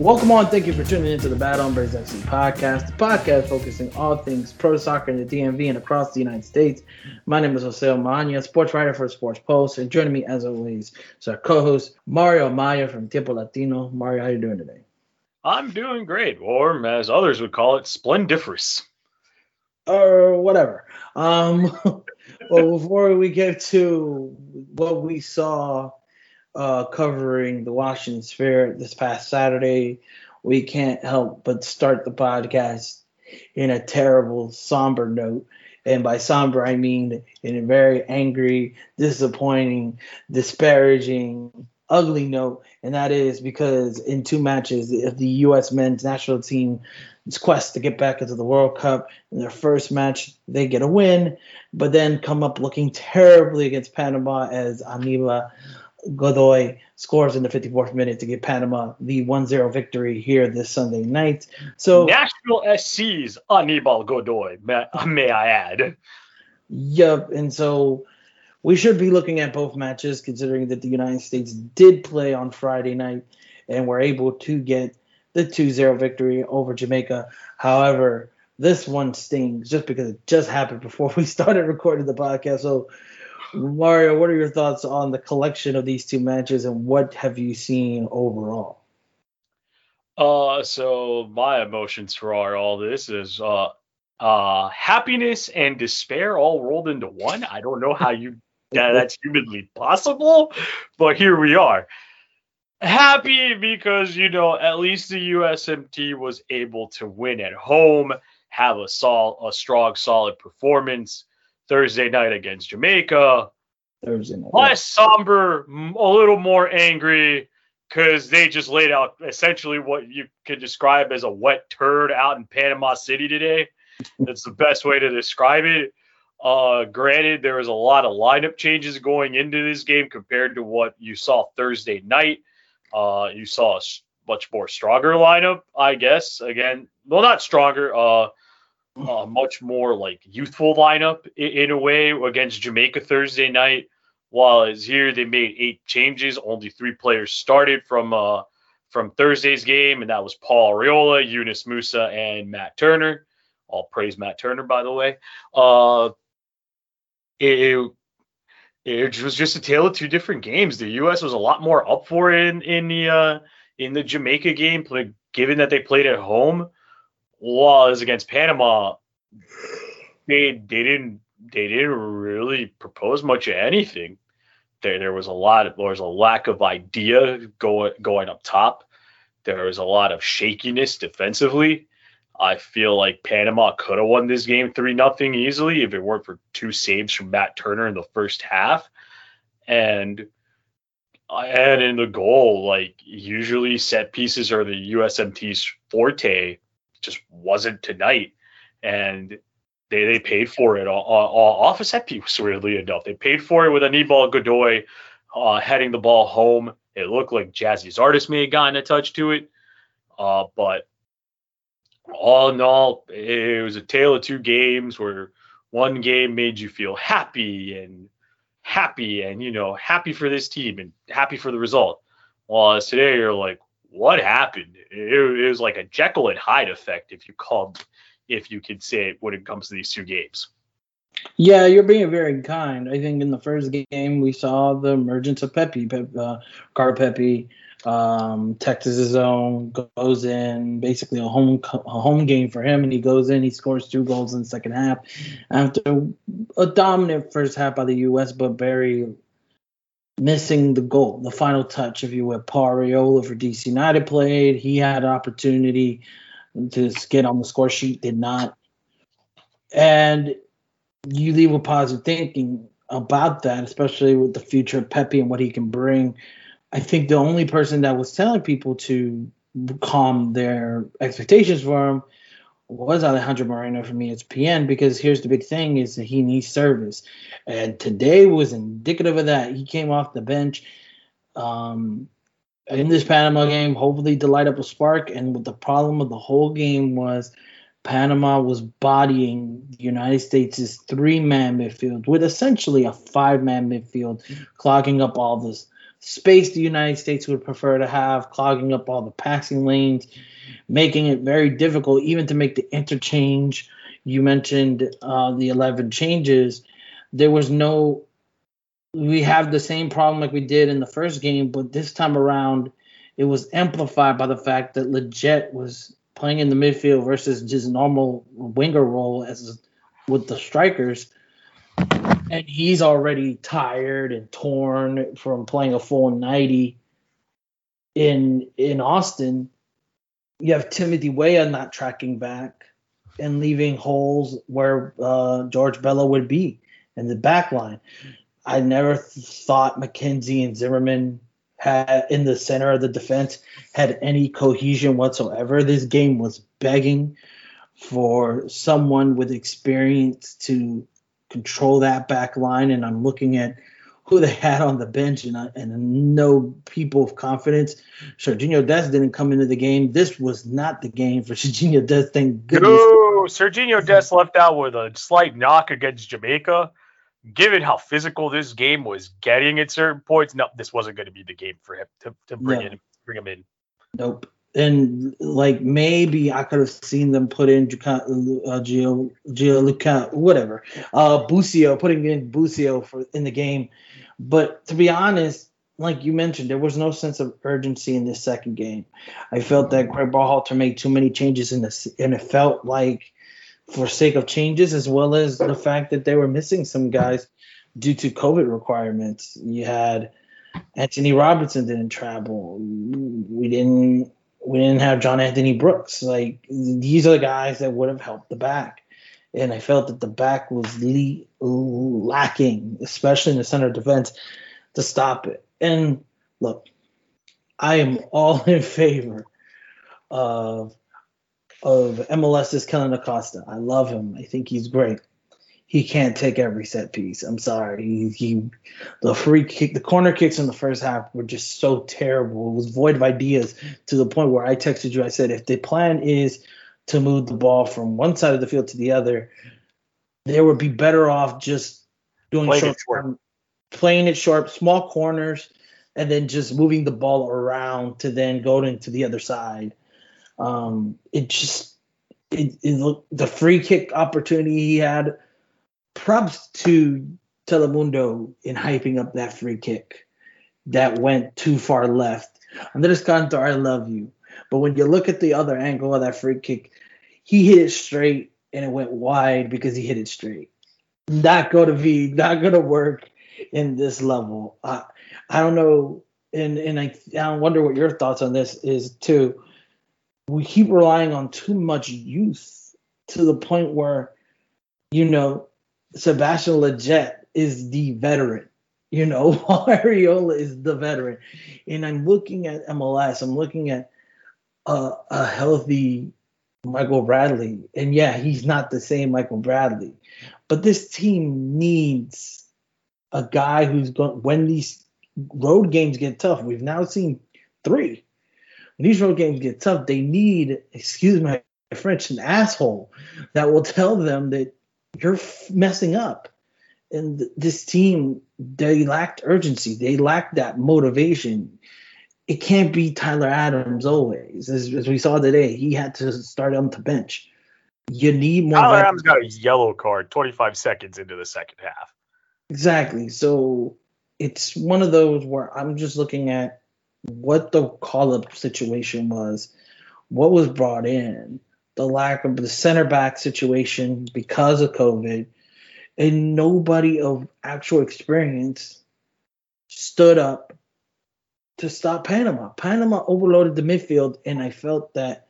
Welcome on. Thank you for tuning in to the Bad Hombres FC podcast, the podcast focusing all things pro soccer in the DMV and across the United States. My name is José Omaña, sports writer for Sports Post, and joining me as always is our co-host Mario Maya from Tiempo Latino. Mario, how are you doing today? I'm doing great, or as others would call it, splendiferous. Or whatever. Well, before we get to what we saw covering the Washington Spirit this past Saturday, we can't help but start the podcast in a terrible, somber note. And by somber, I mean in a very angry, disappointing, disparaging, ugly note. And that is because in two matches of the U.S. men's national team's quest to get back into the World Cup, in their first match, they get a win, but then come up looking terribly against Panama as Anibal Godoy scores in the 54th minute to give Panama the 1-0 victory here this Sunday night. So National SC's Anibal Godoy, may I add. Yep, and so we should be looking at both matches, considering that the United States did play on Friday night and were able to get the 2-0 victory over Jamaica. However, this one stings just because it just happened before we started recording the podcast. So Mario, what are your thoughts on the collection of these two matches, and what have you seen overall? So my emotions for all this is happiness and despair all rolled into one. I don't know how that's humanly possible, but here we are. Happy because, at least the USMT was able to win at home, have a strong, solid performance Thursday night against Jamaica. Thursday night. Less somber, a little more angry, because they just laid out essentially what you could describe as a wet turd out in Panama City today. That's the best way to describe it. Granted, there was a lot of lineup changes going into this game compared to what you saw Thursday night. You saw a much more stronger lineup, I guess. Again, well, not stronger, much more like youthful lineup in a way against Jamaica Thursday night. While it's here, they made 8 changes. Only 3 players started from Thursday's game, and that was Paul Arriola, Yunus Musa, and Matt Turner. All praise Matt Turner, by the way. It was just a tale of two different games. The U.S. was a lot more up for it in the Jamaica game, given that they played at home. While it was against Panama, they didn't really propose much of anything. There was a lack of idea going up top. There was a lot of shakiness defensively. I feel like Panama could have won this game 3-0 easily if it weren't for 2 saves from Matt Turner in the first half. And in the goal, like, usually set pieces are the USMT's forte. Just wasn't tonight, and they paid for it off a set piece. Weirdly enough, they paid for it with Anibal Godoy heading the ball home. It looked like Jazzy's artist may have gotten a touch to it, but all in all, it was a tale of two games where one game made you feel happy and happy for this team and happy for the result, while today you're like, what happened? It was like a Jekyll and Hyde effect, if you could say it, when it comes to these two games. Yeah, you're being very kind. I think in the first game we saw the emergence of Pepi. Ricardo Pepi, Texas's own, goes in, basically a home game for him, and he goes in, he scores 2 goals in the second half after a dominant first half by the U.S., but very missing the goal, the final touch, if you will. Paul Arriola for DC United played. He had an opportunity to get on the score sheet, did not. And you leave with positive thinking about that, especially with the future of Pepi and what he can bring. I think the only person that was telling people to calm their expectations for him was Alejandro Moreno from ESPN, because here's the big thing is that he needs service. And today was indicative of that. He came off the bench in this Panama game, hopefully to light up a spark. And what the problem of the whole game was, Panama was bodying the United States' 3-man midfield with essentially a 5-man midfield, clogging up all the space the United States would prefer to have, clogging up all the passing lanes, making it very difficult even to make the interchange. You mentioned the 11 changes. There was no – we have the same problem like we did in the first game, but this time around it was amplified by the fact that Lletget was playing in the midfield versus just normal winger role as with the strikers. And he's already tired and torn from playing a full 90 in Austin. You have Timothy Weah not tracking back and leaving holes where George Bello would be in the back line. I never thought McKenzie and Zimmerman had, in the center of the defense, had any cohesion whatsoever. This game was begging for someone with experience to control that back line, and I'm looking at who they had on the bench, and no people of confidence. Sergiño Dest didn't come into the game. This was not the game for Sergiño Dest, thank goodness. No, Sergiño Dest left out with a slight knock against Jamaica. Given how physical this game was getting at certain points, no, this wasn't going to be the game for him to bring him in. Nope. And, like, maybe I could have seen them put in Busio in the game. But to be honest, like you mentioned, there was no sense of urgency in this second game. I felt that Greg Berhalter made too many changes in this, and it felt like for sake of changes, as well as the fact that they were missing some guys due to COVID requirements. You had Anthony Robinson didn't travel. We didn't have John Anthony Brooks. Like, these are the guys that would have helped the back. And I felt that the back was lacking, especially in the center of defense, to stop it. And look, I am all in favor of MLS's Kellen Acosta. I love him. I think he's great. He can't take every set piece. I'm sorry. The free kick, the corner kicks in the first half were just so terrible. It was void of ideas to the point where I texted you. I said, if the plan is to move the ball from one side of the field to the other, they would be better off just doing playing it short, small corners, and then just moving the ball around to then go into the other side. The free kick opportunity he had. Props to Telemundo in hyping up that free kick that went too far left. Andres Cantor, I love you. But when you look at the other angle of that free kick, he hit it straight and it went wide because he hit it straight. Not going to work in this level. I don't know, and I wonder what your thoughts on this is too. We keep relying on too much youth to the point where, you know, Sebastian Lletget is the veteran. You know, Paul Arriola is the veteran. And I'm looking at MLS. I'm looking at a healthy Michael Bradley. And, yeah, he's not the same Michael Bradley. But this team needs a guy who's going – when these road games get tough, we've now seen three. When these road games get tough, they need, excuse my French, an asshole that will tell them that you're messing up. And this team, they lacked urgency. They lacked that motivation. It can't be Tyler Adams always. As we saw today, he had to start on the bench. You need more. Tyler Adams got a yellow card 25 seconds into the second half. Exactly. So it's one of those where I'm just looking at what the call-up situation was, what was brought in, the lack of the center back situation because of COVID, and nobody of actual experience stood up to stop Panama. Panama overloaded the midfield, and I felt that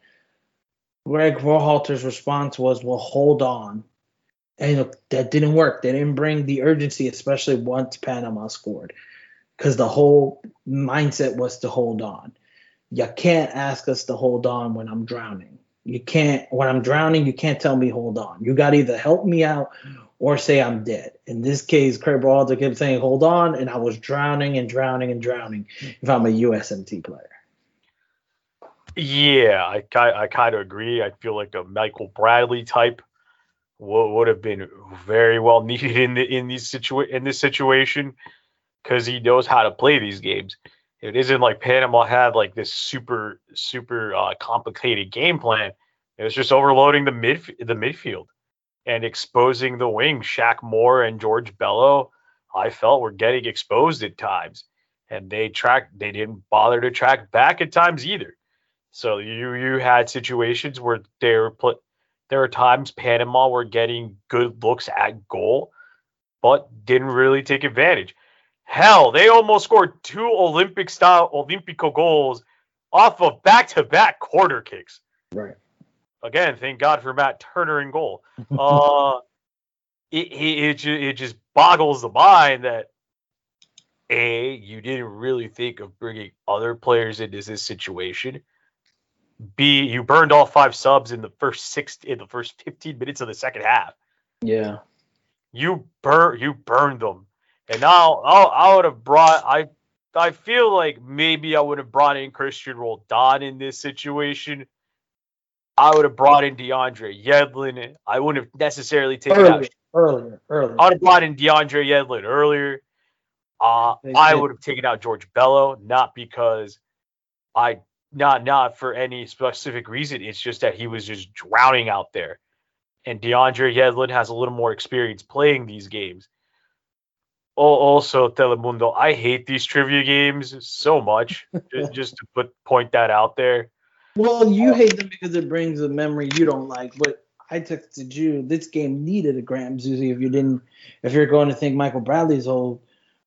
Greg Berhalter's response was, well, hold on. And that didn't work. They didn't bring the urgency, especially once Panama scored, because the whole mindset was to hold on. You can't ask us to hold on when I'm drowning. When I'm drowning, you can't tell me, hold on. You got to either help me out or say I'm dead. In this case, Craig Berhalter kept saying, hold on, and I was drowning if I'm a USMT player. Yeah, I kind of agree. I feel like a Michael Bradley type would have been very well needed in this situation. because he knows how to play these games. It isn't like Panama had like this super complicated game plan. It was just overloading the midfield and exposing the wing. Shaq Moore and George Bello, I felt, were getting exposed at times, and they didn't bother to track back at times either. So you had situations where there were times Panama were getting good looks at goal, but didn't really take advantage. Hell, they almost scored two Olympic-style Olympico goals off of back-to-back corner kicks. Right. Again, thank God for Matt Turner in goal. It just boggles the mind that, A, you didn't really think of bringing other players into this situation. B, you burned all five subs in the first 15 minutes of the second half. Yeah. You burned them. And now I would have brought, I feel like maybe I would have brought in Christian Roldan in this situation. I would have brought in DeAndre Yedlin. I wouldn't have necessarily taken out. Earlier. I would have brought in DeAndre Yedlin earlier. I would have taken out George Bello, not for any specific reason. It's just that he was just drowning out there. And DeAndre Yedlin has a little more experience playing these games. Also, Telemundo, I hate these trivia games so much. Just to point that out there. Well, you hate them because it brings a memory you don't like. But I texted you, this game needed a Graham Zuzi. If you're going to think Michael Bradley's old,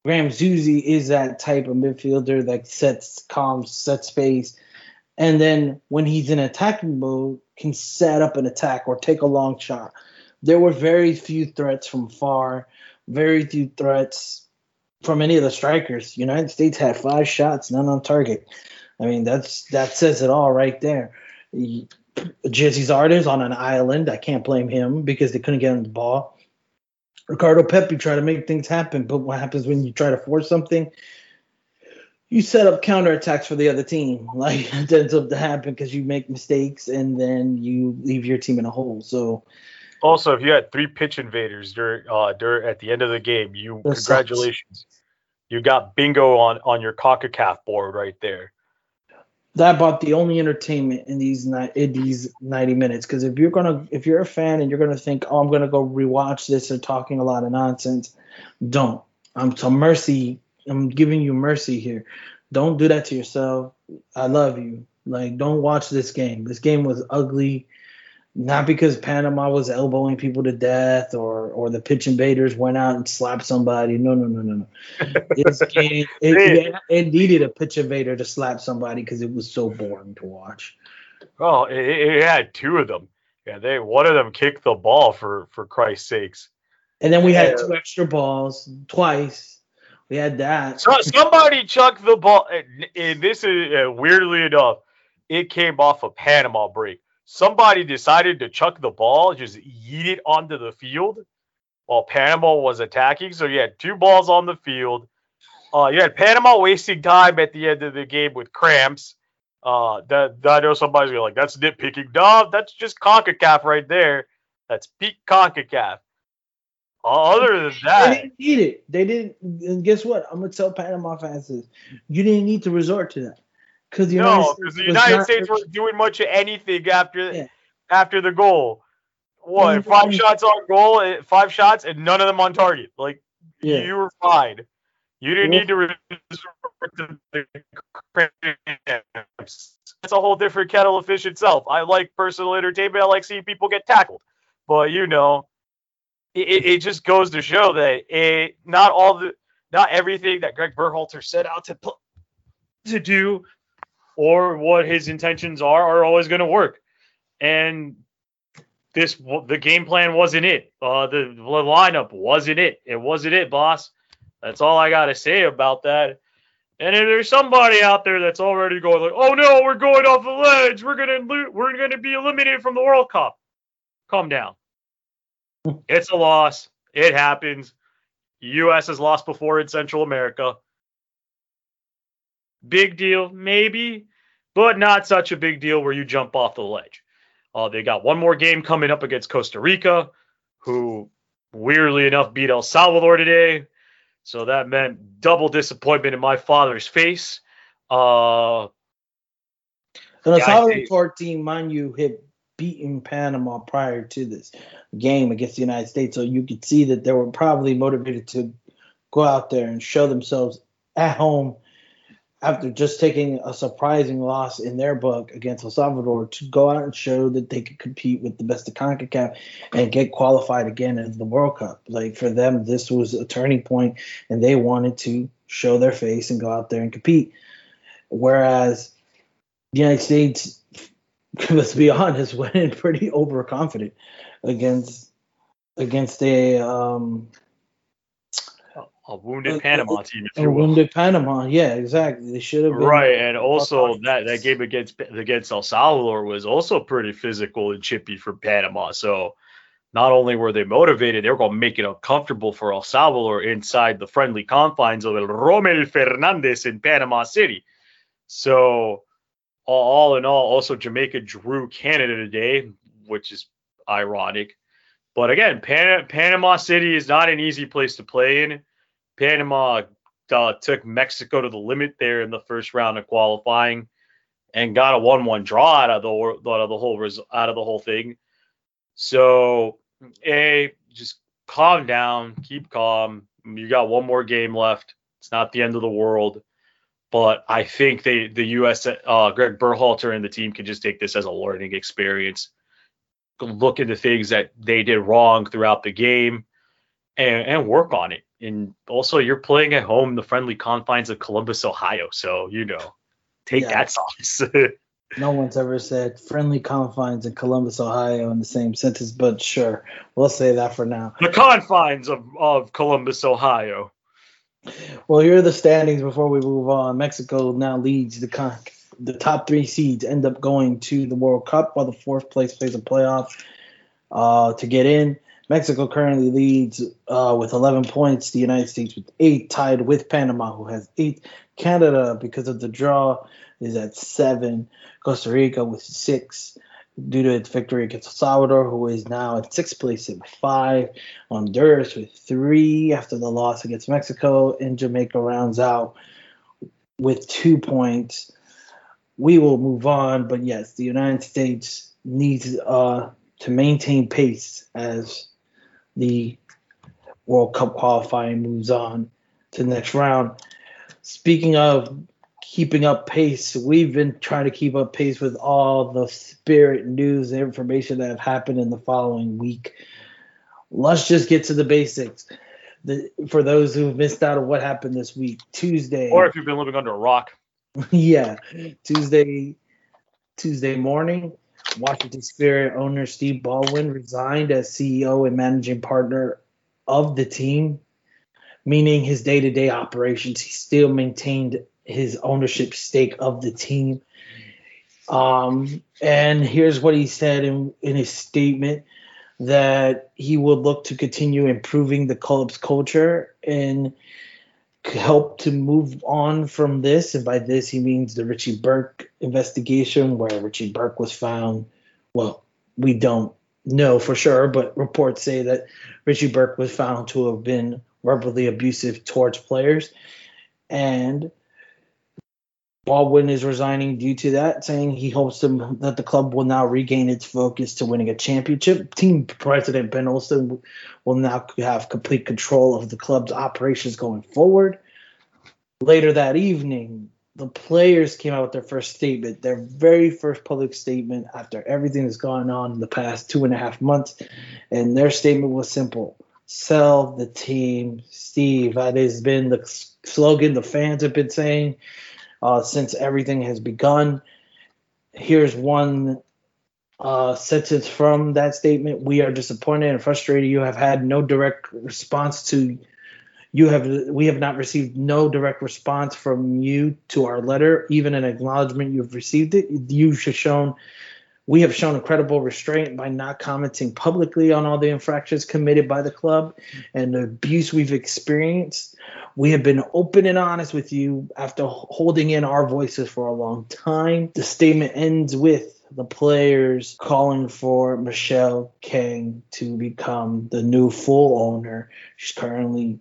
Graham Zuzi is that type of midfielder that sets calm, sets space, and then when he's in attacking mode, can set up an attack or take a long shot. There were very few threats from far. Very few threats from any of the strikers. United States had 5 shots, none on target. I mean, that says it all right there. Jesse Zardes on an island. I can't blame him because they couldn't get him the ball. Ricardo Pepi tried to make things happen, but what happens when you try to force something? You set up counterattacks for the other team. Like, it ends up to happen because you make mistakes and then you leave your team in a hole. So, also, if you had 3 pitch invaders during at the end of the game, congratulations. You got bingo on your CONCACAF board right there. That bought the only entertainment in these 90 minutes. Because if you're a fan and you're gonna think, oh, I'm gonna go rewatch this, they're talking a lot of nonsense, don't. I'm giving you mercy here. Don't do that to yourself. I love you. Like, don't watch this game. This game was ugly. Not because Panama was elbowing people to death or the pitch invaders went out and slapped somebody. No. It needed a pitch invader to slap somebody because it was so boring to watch. Well, it had 2 of them. Yeah, one of them kicked the ball for Christ's sakes. And then we had 2 extra balls twice. We had that. So, somebody chucked the ball. And this is weirdly enough, it came off a Panama break. Somebody decided to chuck the ball, just yeet it onto the field while Panama was attacking. So you had 2 balls on the field. You had Panama wasting time at the end of the game with cramps. I know somebody's going to be like, that's nitpicking. No, that's just CONCACAF right there. That's peak CONCACAF. Other than that. They didn't need it. They didn't. And guess what? I'm going to tell Panama fans this. You didn't need to resort to that. Because the United States weren't doing much of anything after the goal. What, 5 shots on goal, 5 shots, and none of them on target. Like, you were fine. You didn't need to resort to the cramps. That's a whole different kettle of fish itself. I like personal entertainment. I like seeing people get tackled. But, it just goes to show that not everything that Greg Berhalter set out to do or what his intentions are always going to work. And the game plan wasn't it. The lineup wasn't it. It wasn't it, boss. That's all I got to say about that. And if there's somebody out there that's already going like, oh no, we're going off the ledge. We're going to be eliminated from the World Cup. Calm down. It's a loss. It happens. U.S. has lost before in Central America. Big deal, maybe, but not such a big deal where you jump off the ledge. They got one more game coming up against Costa Rica, who, weirdly enough, beat El Salvador today. So that meant double disappointment in my father's face. So the Salvador 14, mind you, had beaten Panama prior to this game against the United States. So you could see that they were probably motivated to go out there and show themselves at home after just taking a surprising loss in their book against El Salvador, to go out and show that they could compete with the best of CONCACAF and get qualified again in the World Cup. Like, for them, this was a turning point, and they wanted to show their face and go out there and compete. Whereas the United States, let's be honest, went in pretty overconfident against A wounded Panama team, if you will. Wounded Panama, yeah, exactly. They should have been. Right, and also that game against El Salvador was also pretty physical and chippy for Panama. So not only were they motivated, they were going to make it uncomfortable for El Salvador inside the friendly confines of El Rommel Fernandez in Panama City. So all in all, also Jamaica drew Canada today, which is ironic. But again, Panama City is not an easy place to play in. Panama took Mexico to the limit there in the first round of qualifying, and got a 1-1 draw out of the whole thing. So, just calm down, keep calm. You got one more game left. It's not the end of the world, but I think the U.S. Greg Berhalter and the team can just take this as a learning experience. Look into things that they did wrong throughout the game, and work on it. And also, you're playing at home in the friendly confines of Columbus, Ohio. So, take that sauce. No one's ever said friendly confines in Columbus, Ohio in the same sentence, but sure, we'll say that for now. The confines of Columbus, Ohio. Well, here are the standings before we move on. Mexico now leads the CONCACAF. The top three seeds end up going to the World Cup, while the fourth place plays a playoff to get in. Mexico currently leads with 11 points. The United States with 8, tied with Panama, who has 8. Canada, because of the draw, is at 7. Costa Rica with 6 due to its victory against El Salvador, who is now at 6th place at 5. Honduras with 3 after the loss against Mexico. And Jamaica rounds out with 2 points. We will move on, but yes, the United States needs to maintain pace as the World Cup qualifying moves on to the next round. Speaking of keeping up pace, we've been trying to keep up pace with all the Spirit news and information that have happened in the following week. Let's just get to the basics. For those who have missed out on what happened this week, Tuesday. Or if you've been living under a rock. Yeah, Tuesday morning, Washington Spirit owner Steve Baldwin resigned as CEO and managing partner of the team, meaning his day-to-day operations. He still maintained his ownership stake of the team. And here's what he said in his statement, that he would look to continue improving the club's culture and help to move on from this, and by this he means the Richie Burke investigation, where Richie Burke was found. Well, we don't know for sure, but reports say that Richie Burke was found to have been verbally abusive towards players, and Baldwin is resigning due to that, saying he hopes that the club will now regain its focus to winning a championship. Team president Ben Olsen will now have complete control of the club's operations going forward. Later that evening, the players came out with their first statement, their very first public statement after everything that's gone on in the past 2.5 months. And their statement was simple: sell the team, Steve. That has been the slogan the fans have been saying since everything has begun. Here's one sentence from that statement. "We are disappointed and frustrated. We have not received no direct response from you to our letter, even an acknowledgement you've received it. We have shown incredible restraint by not commenting publicly on all the infractions committed by the club and the abuse we've experienced. We have been open and honest with you after holding in our voices for a long time." The statement ends with the players calling for Michelle Kang to become the new full owner. She's currently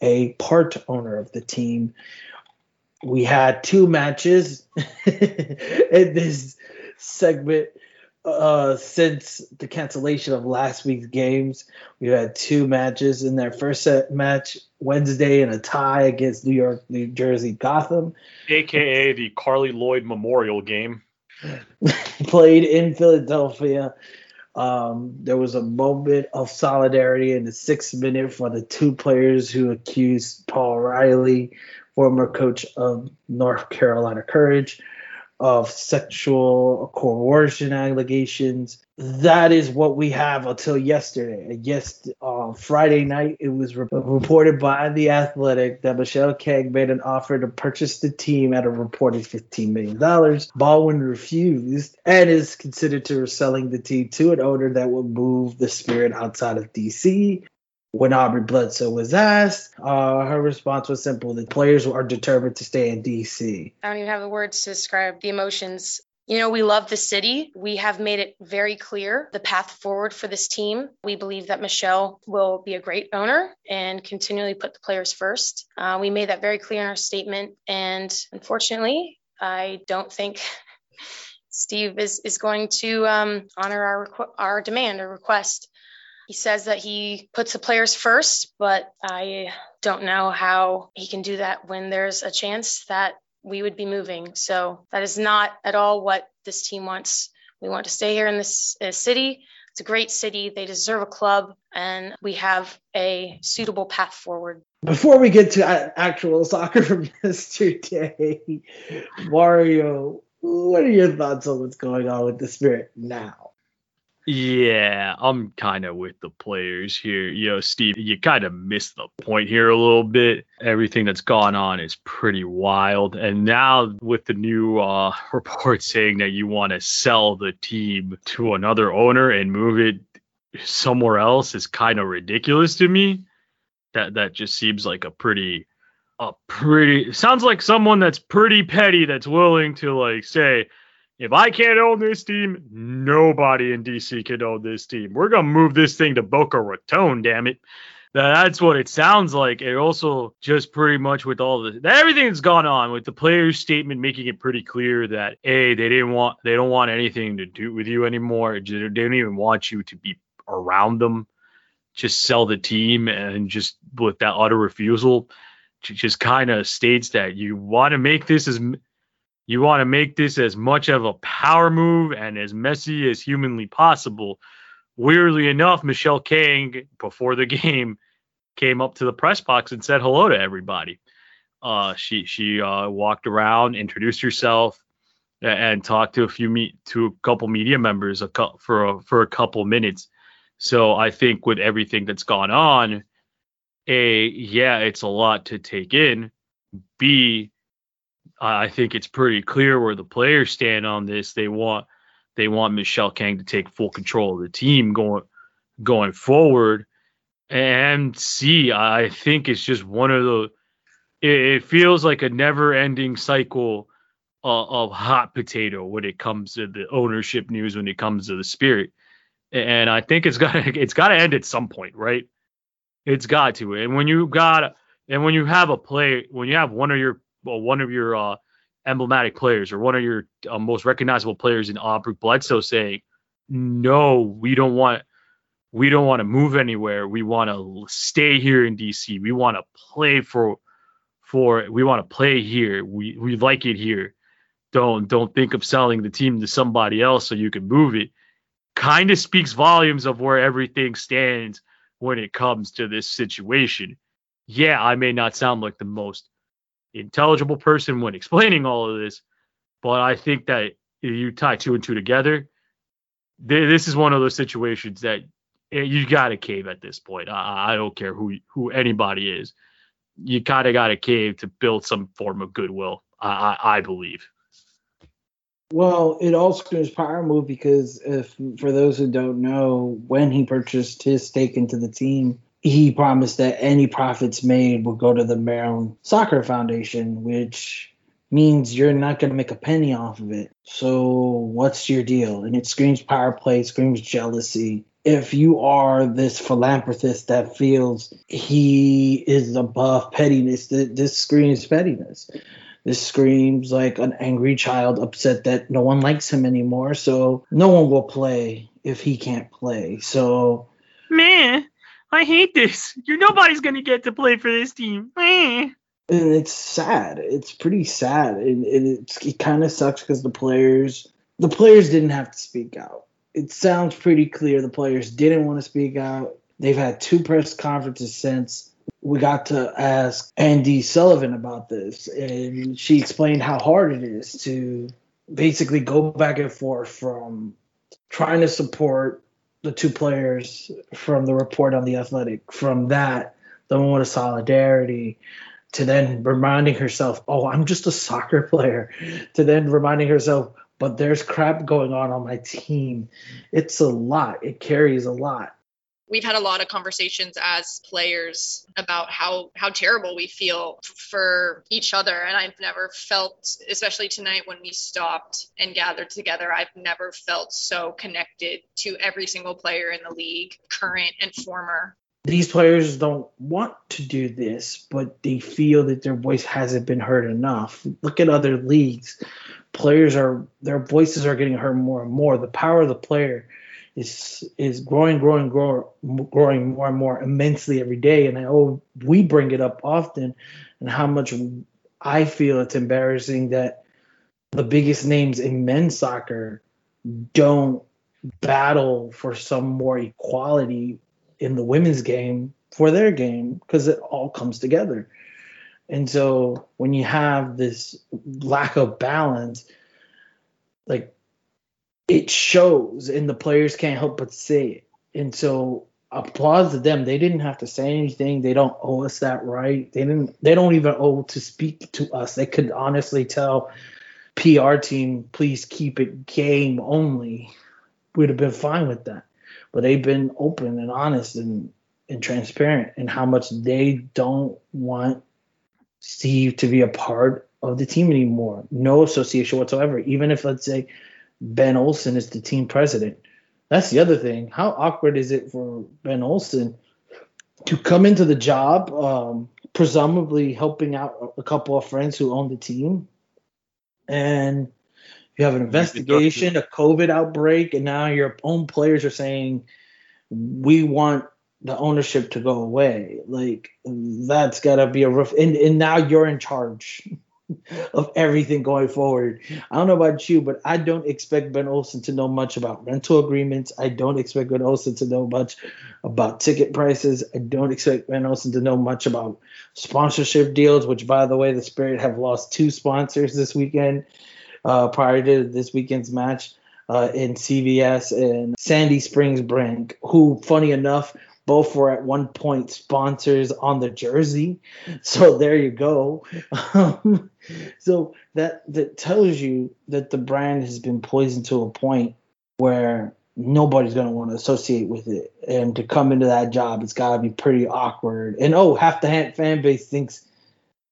a part owner of the team. We had two matches in this segment since the cancellation of last week's games. We had two matches in their first set match Wednesday in a tie against New York, New Jersey, Gotham. AKA the Carly Lloyd Memorial game. Played in Philadelphia. There was a moment of solidarity in the 6th minute for the two players who accused Paul Riley, former coach of North Carolina Courage, of sexual coercion allegations. That is what we have until yesterday. Yes, on Friday night, it was reported by The Athletic that Michelle Kang made an offer to purchase the team at a reported $15 million. Baldwin refused and is considered to selling the team to an owner that would move the Spirit outside of D.C. When Aubrey Bledsoe was asked, her response was simple. The players are determined to stay in D.C. I don't even have the words to describe the emotions. You know, we love the city. We have made it very clear the path forward for this team. We believe that Michelle will be a great owner and continually put the players first. We made that very clear in our statement. And unfortunately, I don't think Steve is going to honor our demand or request. He says that he puts the players first, but I don't know how he can do that when there's a chance that we would be moving. So that is not at all what this team wants. We want to stay here in this city. It's a great city. They deserve a club, and we have a suitable path forward. Before we get to actual soccer from yesterday, Mario, what are your thoughts on what's going on with the Spirit now? Yeah, I'm kind of with the players here. You know, Steve, you kind of missed the point here a little bit. Everything that's gone on is pretty wild. And now with the new report saying that you want to sell the team to another owner and move it somewhere else is kind of ridiculous to me. That just seems like a pretty sounds like someone that's pretty petty that's willing to like say, if I can't own this team, nobody in D.C. can own this team. We're going to move this thing to Boca Raton, damn it. That's what it sounds like. It also just pretty much with all the everything that's gone on with the players' statement, making it pretty clear that, A, they don't want anything to do with you anymore. They don't even want you to be around them. Just sell the team, and just with that utter refusal, just kind of states that you want to make this as... You want to make this as much of a power move and as messy as humanly possible. Weirdly enough, Michelle Kang, before the game, came up to the press box and said hello to everybody. She walked around, introduced herself, and talked to a couple media members for a couple minutes. So I think with everything that's gone on, it's a lot to take in. B, I think it's pretty clear where the players stand on this. They want Michelle Kang to take full control of the team going forward. And C, I think it's just one of the. It feels like a never-ending cycle of hot potato when it comes to the ownership news. When it comes to the Spirit, and I think it's got to end at some point, right? It's got to. And when you have one of your emblematic players or one of your most recognizable players in Aubrey Bledsoe saying, no, we don't want to move anywhere. We want to stay here in DC. We want to play we want to play here. We like it here. Don't think of selling the team to somebody else so you can move it. Kind of speaks volumes of where everything stands when it comes to this situation. Yeah, I may not sound like the most intelligible person when explaining all of this, but I think that if you tie two and two together, this is one of those situations that you gotta cave at this point. I don't care who anybody is, you kind of gotta cave to build some form of goodwill. I believe. Well, it also is power move because for those who don't know, when he purchased his stake into the team, he promised that any profits made will go to the Maryland Soccer Foundation, which means you're not going to make a penny off of it. So what's your deal? And it screams power play, screams jealousy. if you are this philanthropist that feels he is above pettiness, this screams pettiness. This screams like an angry child upset that no one likes him anymore, so no one will play if he can't play. So, man, I hate this. Nobody's going to get to play for this team. Man. And it's sad. It's pretty sad. It kind of sucks because the players didn't have to speak out. It sounds pretty clear the players didn't want to speak out. They've had 2 press conferences since. We got to ask Andy Sullivan about this, and she explained how hard it is to basically go back and forth from trying to support the 2 players from the report on The Athletic, from that, the moment of solidarity, to then reminding herself, oh, I'm just a soccer player, to then reminding herself, but there's crap going on my team. It's a lot. It carries a lot. We've had a lot of conversations as players about how terrible we feel for each other. And I've never felt, especially tonight when we stopped and gathered together, I've never felt so connected to every single player in the league, current and former. These players don't want to do this, but they feel that their voice hasn't been heard enough. Look at other leagues. Players their voices are getting heard more and more. The power of the player is growing more and more immensely every day. And I know we bring it up often, and how much I feel it's embarrassing that the biggest names in men's soccer don't battle for some more equality in the women's game for their game, because it all comes together. And so when you have this lack of balance, like, it shows, and the players can't help but say it. And so applause to them. They didn't have to say anything. They don't owe us that right. They don't even owe to speak to us. They could honestly tell PR team, please keep it game only. We'd have been fine with that. But they've been open and honest and transparent in how much they don't want Steve to be a part of the team anymore. No association whatsoever. Even if, let's say, Ben Olsen is the team president. That's the other thing. How awkward is it for Ben Olsen to come into the job, presumably helping out a couple of friends who own the team, and you have an investigation, a COVID outbreak, and now your own players are saying, we want the ownership to go away. Like, that's got to be a rough – and now you're in charge of everything going forward. I don't know about you, but I don't expect Ben Olsen to know much about rental agreements. I don't expect Ben Olsen to know much about ticket prices. I don't expect Ben Olsen to know much about sponsorship deals, which, by the way, the Spirit have lost 2 sponsors this weekend prior to this weekend's match in CVS and Sandy Springs Brand, who, funny enough, both were at one point sponsors on the jersey. So there you go. So that tells you that the brand has been poisoned to a point where nobody's going to want to associate with it. And to come into that job, it's got to be pretty awkward. And, oh, half the fan base thinks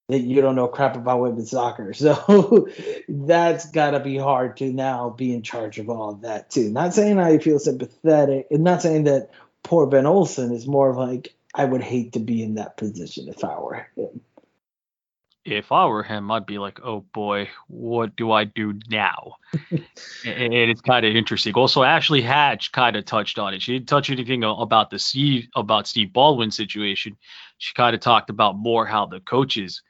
that you don't know crap about women's soccer. So that's got to be hard to now be in charge of all of that, too. Not saying I feel sympathetic, and not saying that poor Ben Olsen is more of like, I would hate to be in that position if I were him. If I were him, I'd be like, oh boy, what do I do now? And it's kind of interesting. Also, Ashley Hatch kind of touched on it. She didn't touch anything about Steve Baldwin situation. She kind of talked about more how the coaches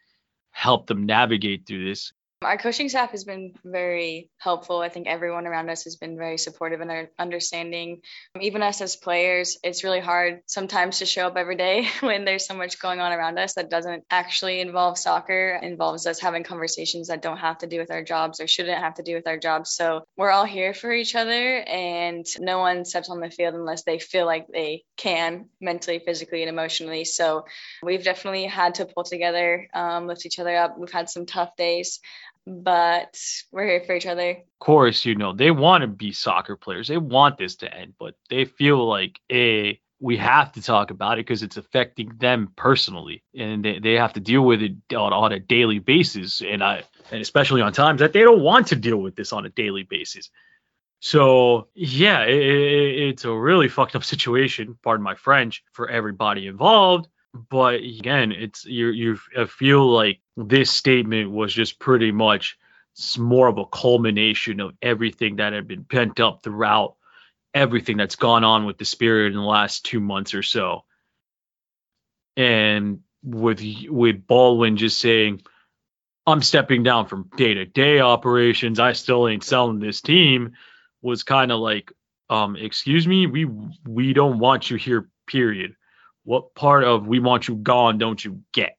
helped them navigate through this. Our coaching staff has been very helpful. I think everyone around us has been very supportive and understanding. Even us as players, it's really hard sometimes to show up every day when there's so much going on around us that doesn't actually involve soccer. It involves us having conversations that don't have to do with our jobs or shouldn't have to do with our jobs. So we're all here for each other, and no one steps on the field unless they feel like they can, mentally, physically, and emotionally. So we've definitely had to pull together, lift each other up. We've had some tough days, but we're here for each other. Of course, they want to be soccer players. They want this to end, but they feel like, we have to talk about it because it's affecting them personally, and they have to deal with it on a daily basis. And especially on times that they don't want to deal with this on a daily basis. So, yeah, it's a really fucked up situation, pardon my French, for everybody involved. But again, it's I feel like this statement was just pretty much more of a culmination of everything that had been pent up throughout everything that's gone on with the Spirit in the last 2 months or so. And with Baldwin just saying, I'm stepping down from day-to-day operations, I still ain't selling this team, was kind of like, excuse me, we don't want you here, period. What part of we want you gone don't you get?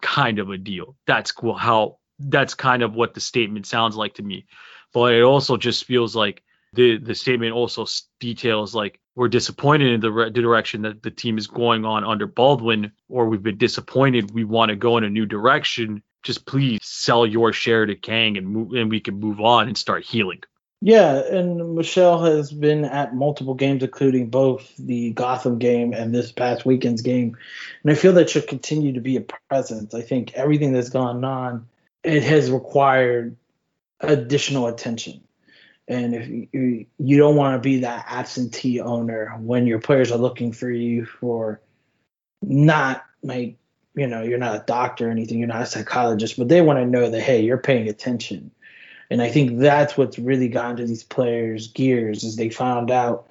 Kind of a deal. That's cool. That's kind of what the statement sounds like to me. But it also just feels like the statement also details like we're disappointed in the direction that the team is going on under Baldwin, or we've been disappointed. We want to go in a new direction. Just please sell your share to Kang and move, and we can move on and start healing. Yeah, and Michelle has been at multiple games, including both the Gotham game and this past weekend's game. And I feel that she'll continue to be a presence. I think everything that's gone on, it has required additional attention. And if you don't want to be that absentee owner when your players are looking for you for not, like, you know, you're not a doctor or anything, you're not a psychologist, but they want to know that, hey, you're paying attention. And I think that's what's really gotten to these players' gears is they found out,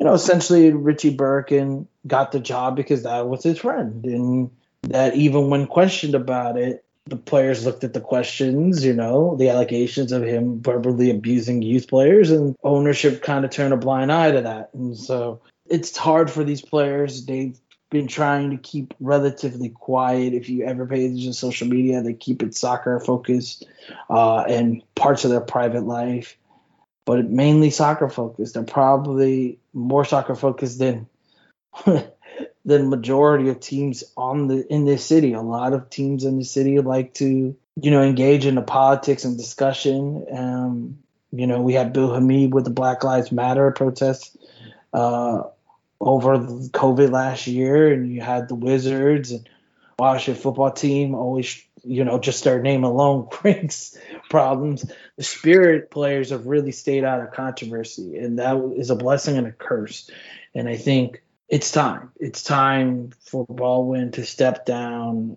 you know, essentially Richie Burke and got the job because that was his friend. And that even when questioned about it, the players looked at the questions, you know, the allegations of him verbally abusing youth players, and ownership kind of turned a blind eye to that. And so it's hard for these players. They've been trying to keep relatively quiet. If you ever pay attention to social media, they keep it soccer focused and parts of their private life, but mainly soccer focused. They're probably more soccer focused than majority of teams in this city. A lot of teams in the city like to, you know, engage in the politics and discussion. You know, we had Bill Hamid with the Black Lives Matter protests over COVID last year, and you had the Wizards and Washington football team always, you know, just their name alone brings problems. The Spirit players have really stayed out of controversy, and that is a blessing and a curse. And I think it's time. It's time for Baldwin to step down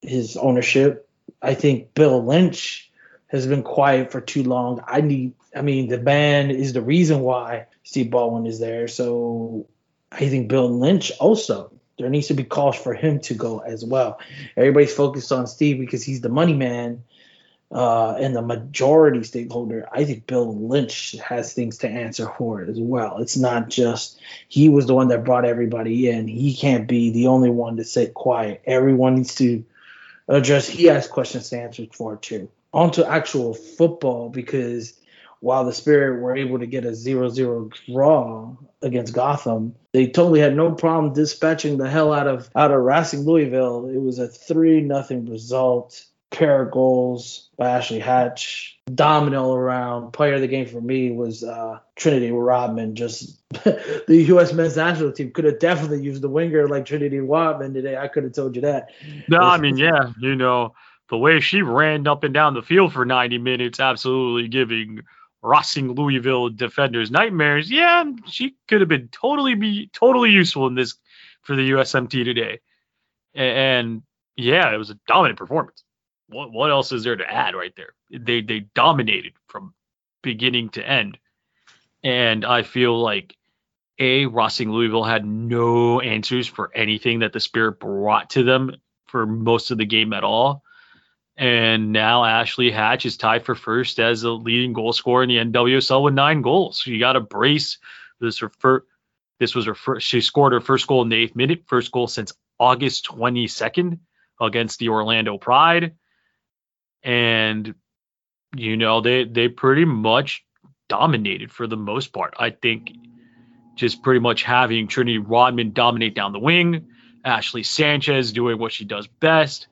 his ownership. I think Bill Lynch has been quiet for too long. The ban is the reason why Steve Baldwin is there. So I think Bill Lynch also, there needs to be calls for him to go as well. Everybody's focused on Steve because he's the money man and the majority stakeholder. I think Bill Lynch has things to answer for as well. It's not just he was the one that brought everybody in. He can't be the only one to sit quiet. Everyone needs to address. He has questions to answer for too. On to actual football, because while the Spirit were able to get a 0-0 draw against Gotham, they totally had no problem dispatching the hell out of Racing Louisville. It was a 3-0 result. Pair of goals by Ashley Hatch. Dominant all around. Player of the game for me was Trinity Rodman. Just the U.S. men's national team could have definitely used a winger like Trinity Rodman today. I could have told you that. No, I mean, yeah, you know, the way she ran up and down the field for 90 minutes, absolutely giving Racing Louisville defenders nightmares. Yeah, she could have been totally useful in this for the USMT today. And yeah, it was a dominant performance. What else is there to add right there? They dominated from beginning to end. And I feel like Racing Louisville had no answers for anything that the Spirit brought to them for most of the game at all. And now Ashley Hatch is tied for first as the leading goal scorer in the NWSL with 9 goals. She got a brace. This was her first. She scored her first goal in the 8th minute, first goal since August 22nd against the Orlando Pride. And, you know, they pretty much dominated for the most part. I think just pretty much having Trinity Rodman dominate down the wing, Ashley Sanchez doing what she does best,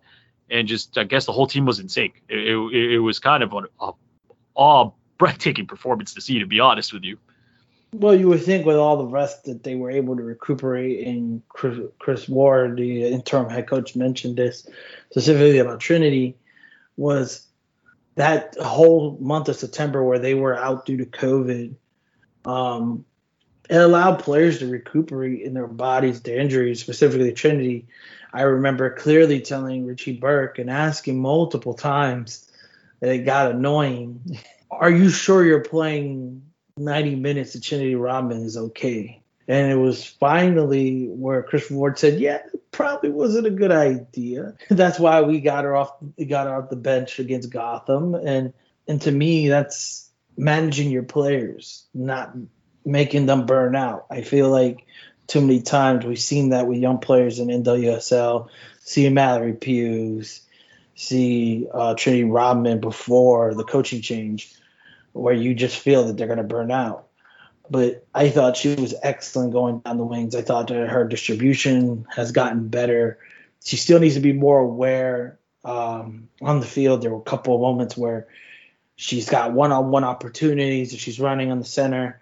and just, I guess the whole team was in sync. It was kind of a breathtaking performance to see, to be honest with you. Well, you would think with all the rest that they were able to recuperate, and Chris Ward, the interim head coach, mentioned this specifically about Trinity, was that whole month of September where they were out due to COVID It allowed players to recuperate in their bodies, their injuries, specifically Trinity. I remember clearly telling Richie Burke and asking multiple times that it got annoying. Are you sure you're playing 90 minutes at Trinity Rodman is okay? And it was finally where Chris Ward said, yeah, it probably wasn't a good idea. That's why we got her off the bench against Gotham. And to me, that's managing your players, not making them burn out. I feel like too many times we've seen that with young players in NWSL, see Mallory Pughes, see Trinity Rodman before the coaching change, where you just feel that they're going to burn out. But I thought she was excellent going down the wings. I thought that her distribution has gotten better. She still needs to be more aware on the field. There were a couple of moments where she's got one-on-one opportunities. If she's running on the center,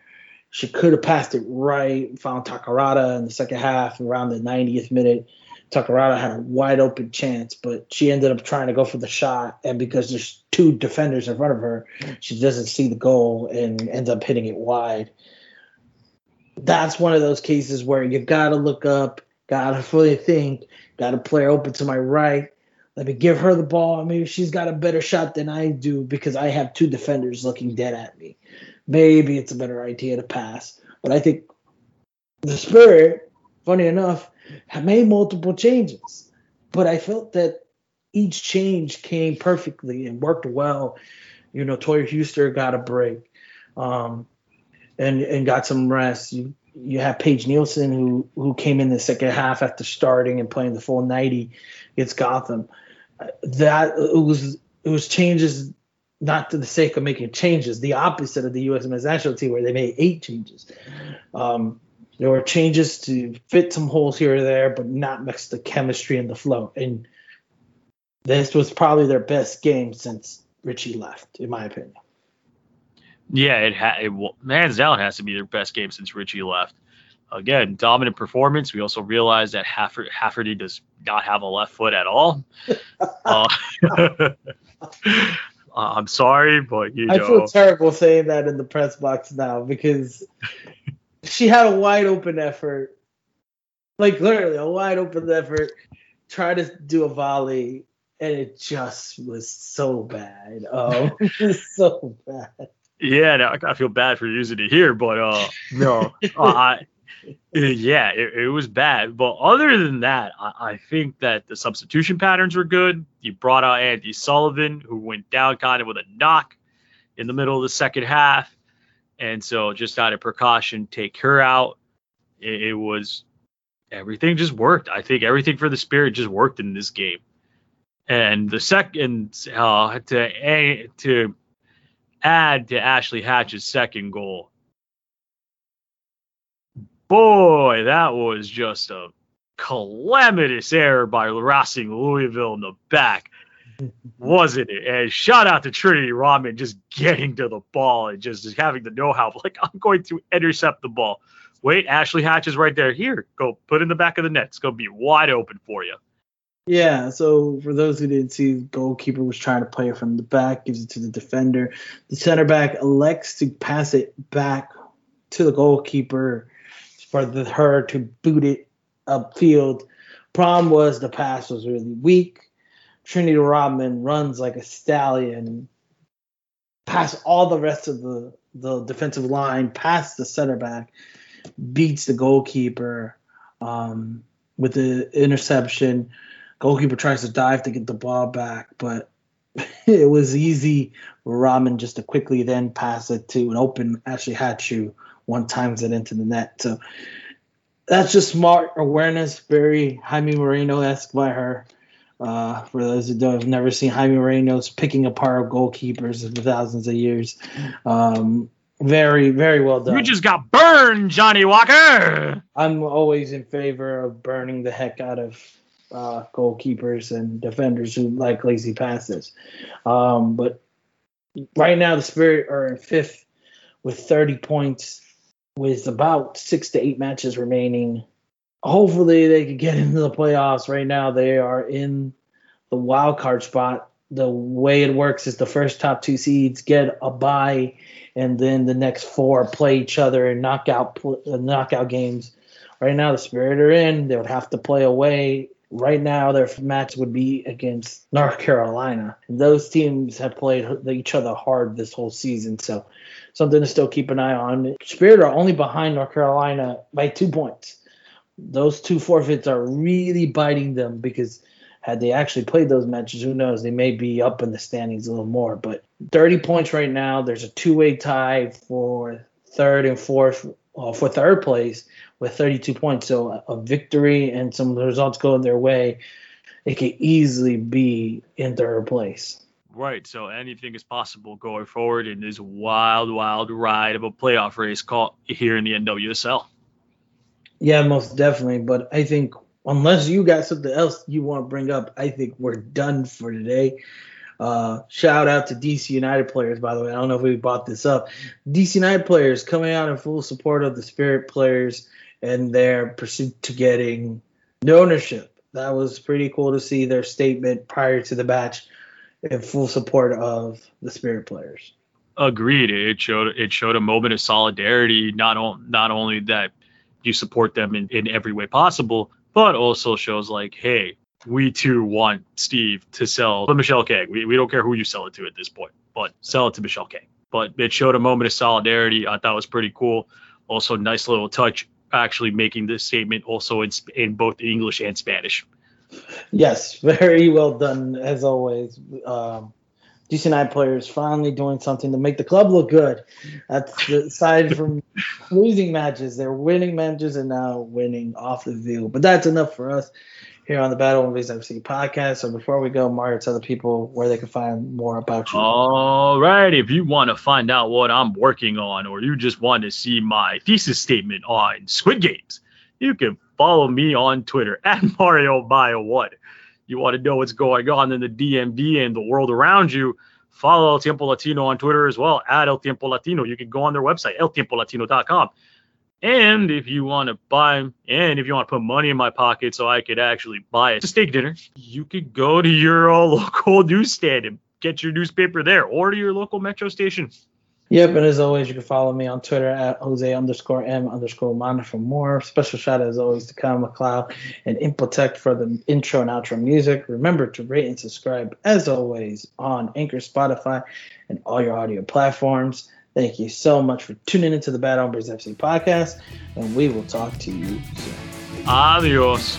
she could have passed it right, found Takarada in the second half around the 90th minute. Takarada had a wide-open chance, but she ended up trying to go for the shot, and because there's two defenders in front of her, she doesn't see the goal and ends up hitting it wide. That's one of those cases where you got to look up, got to fully think, got a player open to my right. Let me give her the ball. Maybe she's got a better shot than I do because I have two defenders looking dead at me. Maybe it's a better idea to pass. But I think the Spirit, funny enough, have made multiple changes. But I felt that each change came perfectly and worked well. You know, Toya Huster got a break and got some rest. You have Paige Nielsen, who came in the second half after starting and playing the full 90 against Gotham. It was changes not to the sake of making changes, the opposite of the U.S. men's national team where they made 8 changes. There were changes to fit some holes here or there, but not mix the chemistry and the flow. And this was probably their best game since Richie left, in my opinion. Yeah, hands down has to be their best game since Richie left. Again, dominant performance. We also realized that Hafferty does not have a left foot at all. I'm sorry, but I feel terrible saying that in the press box now because she had a wide open effort, like literally a wide open effort, try to do a volley, and it just was so bad. It was so bad. Yeah, no, I feel bad for using it here, but it was bad. But other than that, I think that the substitution patterns were good. You brought out Andy Sullivan, who went down kind of with a knock in the middle of the second half. And so just out of precaution, take her out. It was everything just worked. I think everything for the Spirit just worked in this game. And the second to add to Ashley Hatch's second goal. Boy, that was just a calamitous error by Racing Louisville in the back, wasn't it? And shout out to Trinity Rodman just getting to the ball and just having the know-how. Like, I'm going to intercept the ball. Wait, Ashley Hatch is right there. Here, go put in the back of the net. It's going to be wide open for you. Yeah, so for those who didn't see, the goalkeeper was trying to play it from the back, gives it to the defender. The center back elects to pass it back to the goalkeeper for her to boot it upfield. Problem was the pass was really weak. Trinity Rodman runs like a stallion, past all the rest of the defensive line, past the center back, beats the goalkeeper with the interception. Goalkeeper tries to dive to get the ball back, but it was easy for Rodman just to quickly then pass it to an open Ashley Hatch one times it into the net. So that's just smart awareness, very Jaime Moreno-esque by her. For those who have never seen Jaime Moreno's picking apart goalkeepers for thousands of years. Very, very well done. You just got burned, Johnny Walker! I'm always in favor of burning the heck out of goalkeepers and defenders who like lazy passes. But right now the Spirit are in 5th with 30 points with about 6 to 8 matches remaining. Hopefully they can get into the playoffs. Right now they are in the wild card spot the way it works is the first top two seeds get a bye, and then the next four play each other in knockout games. Right now, the Spirit are in. They would have to play away. Right now, their match would be against North Carolina. Those teams have played each other hard this whole season, so something to still keep an eye on. Spirit are only behind North Carolina by 2 points. Those two forfeits are really biting them because had they actually played those matches, who knows? They may be up in the standings a little more. But 30 points right now. There's a two-way tie for third and fourth for third place with 32 points. So a victory and some of the results going their way, it could easily be in third place. Right, so anything is possible going forward in this wild, wild ride of a playoff race caught here in the NWSL. Yeah, most definitely. But I think unless you got something else you want to bring up, I think we're done for today. Shout out to DC United players, by the way. I don't know if we brought this up. DC United players coming out in full support of the Spirit players and their pursuit to getting new ownership. That was pretty cool to see their statement prior to the match in full support of the Spirit players. Agreed. It showed a moment of solidarity, not only that you support them in every way possible, but also shows like, hey, we too want Steve to sell to Michelle Kang. We don't care who you sell it to at this point, but sell it to Michelle Kang. But it showed a moment of solidarity. I thought it was pretty cool. Also, nice little touch, actually making this statement also in both English and Spanish. Yes, very well done, as always. DC United players finally doing something to make the club look good. That's aside from losing matches. They're winning matches and now winning off the field. But that's enough for us here on the Bad Hombres FC podcast. So before we go, Mario, tell the people where they can find more about you. All right. If you want to find out what I'm working on or you just want to see my thesis statement on Squid Games, you can follow me on Twitter at Mario Maya 1. You want to know what's going on in the DMV and the world around you, follow El Tiempo Latino on Twitter as well, at El Tiempo Latino. You can go on their website, eltiempolatino.com. And if you want to put money in my pocket so I could actually buy a steak dinner, you could go to your local newsstand and get your newspaper there or to your local metro station. Yep, and as always, you can follow me on Twitter at Jose_M_Mana for more. Special shout out, as always, to Kyle McLeod and Impotech for the intro and outro music. Remember to rate and subscribe, as always, on Anchor, Spotify, and all your audio platforms. Thank you so much for tuning into the Bad Hombres FC podcast, and we will talk to you soon. Adios.